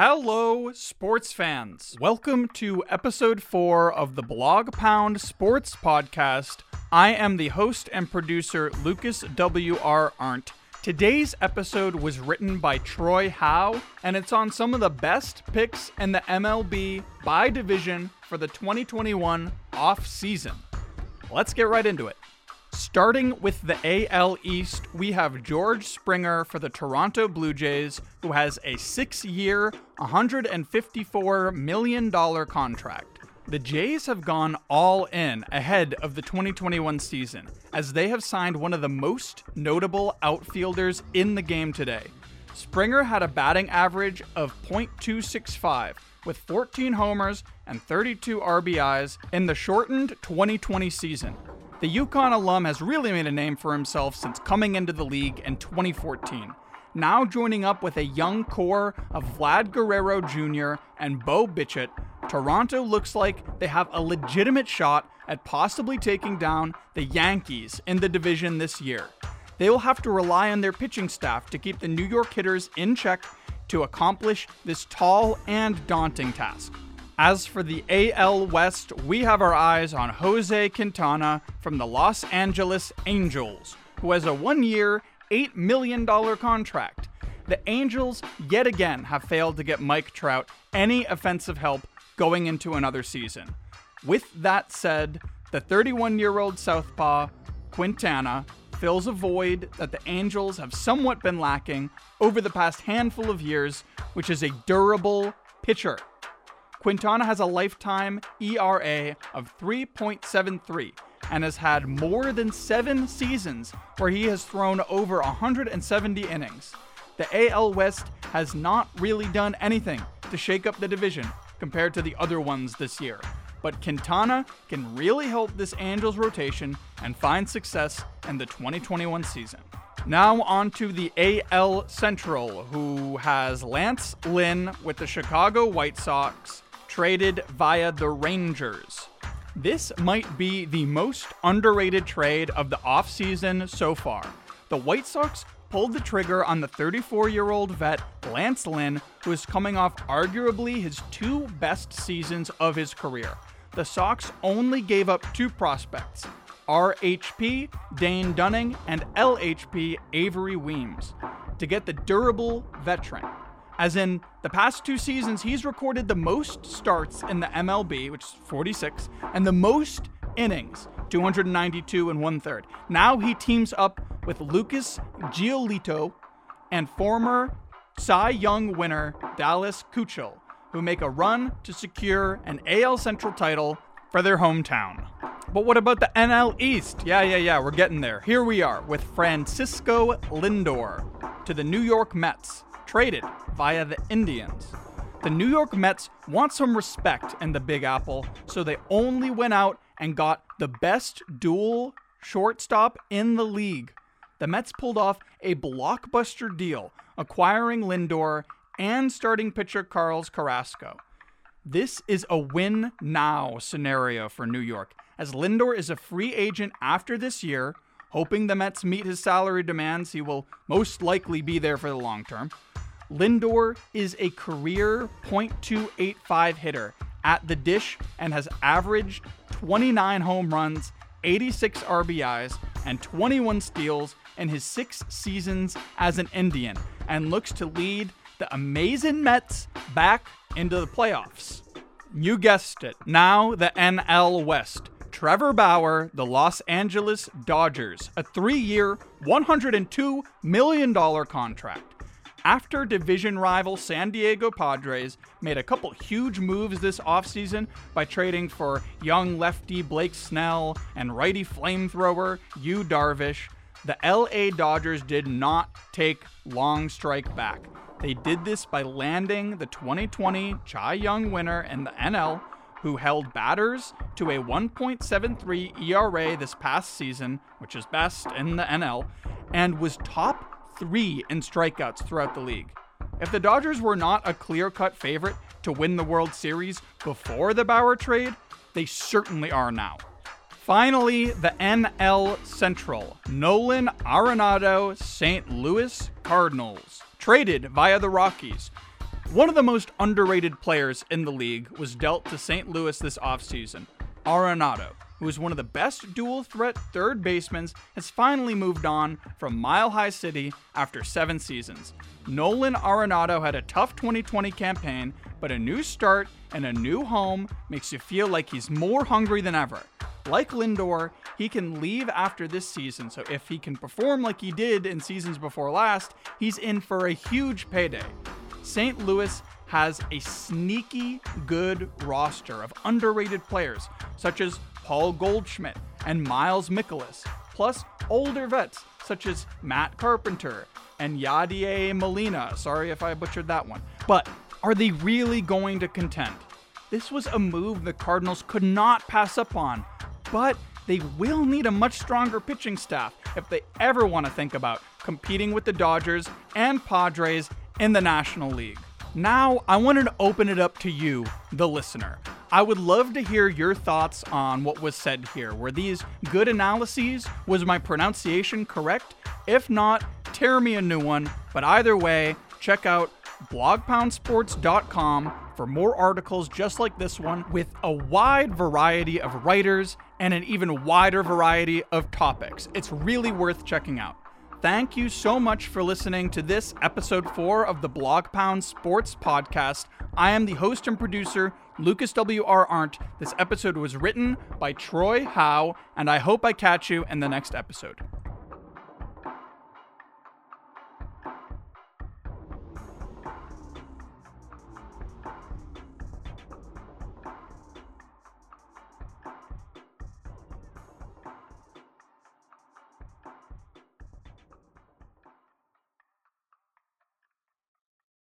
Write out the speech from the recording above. Hello, sports fans. Welcome to episode 4 of the Blog Pound Sports Podcast. I am the host and producer, Lucas W.R. Arndt. Today's episode was written by Troy Howe, and it's on some of the best picks in the MLB by division for the 2021 off-season. Let's get right into it. Starting with the AL East, we have George Springer for the Toronto Blue Jays, who has a 6-year, $154 million contract. The Jays have gone all in ahead of the 2021 season, as they have signed one of the most notable outfielders in the game today. Springer had a batting average of .265, with 14 homers and 32 RBIs in the shortened 2020 season. The UConn alum has really made a name for himself since coming into the league in 2014, now joining up with a young core of Vlad Guerrero Jr. and Bo Bichette. Toronto looks like they have a legitimate shot at possibly taking down the Yankees in the division this year. They will have to rely on their pitching staff to keep the New York hitters in check to accomplish this tall and daunting task. As for the AL West, we have our eyes on Jose Quintana from the Los Angeles Angels, who has a 1-year, $8 million contract. The Angels yet again have failed to get Mike Trout any offensive help going into another season. With that said, the 31-year-old southpaw, Quintana, fills a void that the Angels have somewhat been lacking over the past handful of years, which is a durable pitcher. Quintana has a lifetime ERA of 3.73 and has had more than 7 seasons where he has thrown over 170 innings. The AL West has not really done anything to shake up the division compared to the other ones this year, but Quintana can really help this Angels rotation and find success in the 2021 season. Now on to the AL Central, who has Lance Lynn with the Chicago White Sox, traded via the Rangers. This might be the most underrated trade of the offseason so far. The White Sox pulled the trigger on the 34-year-old vet Lance Lynn, who is coming off arguably his 2 best seasons of his career. The Sox only gave up 2 prospects, RHP, Dane Dunning, and LHP, Avery Weems, to get the durable veteran. As in, the past 2 seasons, he's recorded the most starts in the MLB, which is 46, and the most innings, 292 and 1/3. Now he teams up with Lucas Giolito and former Cy Young winner Dallas Keuchel, who make a run to secure an AL Central title for their hometown. But what about the NL East? Yeah, we're getting there. Here we are with Francisco Lindor to the New York Mets, traded via the Indians. The New York Mets want some respect in the Big Apple, so they only went out and got the best dual shortstop in the league. The Mets pulled off a blockbuster deal, acquiring Lindor and starting pitcher Carlos Carrasco. This is a win now scenario for New York, as Lindor is a free agent after this year. Hoping the Mets meet his salary demands, he will most likely be there for the long term. Lindor is a career .285 hitter at the dish and has averaged 29 home runs, 86 RBIs, and 21 steals in his 6 seasons as an Indian, and looks to lead the amazing Mets back into the playoffs. You guessed it. Now the NL West. Trevor Bauer, the Los Angeles Dodgers, a 3-year, $102 million contract. After division rival San Diego Padres made a couple huge moves this offseason by trading for young lefty Blake Snell and righty flamethrower Yu Darvish, the LA Dodgers did not take long strike back. They did this by landing the 2020 Cy Young winner in the NL, who held batters to a 1.73 ERA this past season, which is best in the NL, and was top 3 in strikeouts throughout the league. If the Dodgers were not a clear-cut favorite to win the World Series before the Bauer trade, they certainly are now. Finally, the NL Central. Nolan Arenado, St. Louis Cardinals, traded via the Rockies. One of the most underrated players in the league was dealt to St. Louis this offseason. Arenado, who is one of the best dual-threat third basemen, has finally moved on from Mile High City after 7 seasons. Nolan Arenado had a tough 2020 campaign, but a new start and a new home makes you feel like he's more hungry than ever. Like Lindor, he can leave after this season, so if he can perform like he did in seasons before last, he's in for a huge payday. St. Louis has a sneaky good roster of underrated players, such as Paul Goldschmidt and Myles Mikolas, plus older vets such as Matt Carpenter and Yadier Molina. Sorry if I butchered that one. But are they really going to contend? This was a move the Cardinals could not pass up on, but they will need a much stronger pitching staff if they ever want to think about competing with the Dodgers and Padres in the National League. Now, I wanted to open it up to you, the listener. I would love to hear your thoughts on what was said here. Were these good analyses? Was my pronunciation correct? If not, tear me a new one. But either way, check out blogpoundsports.com for more articles just like this one with a wide variety of writers and an even wider variety of topics. It's really worth checking out. Thank you so much for listening to this episode 4 of the Blog Pound Sports Podcast. I am the host and producer, Lucas W.R. Arndt. This episode was written by Troy Howe, and I hope I catch you in the next episode.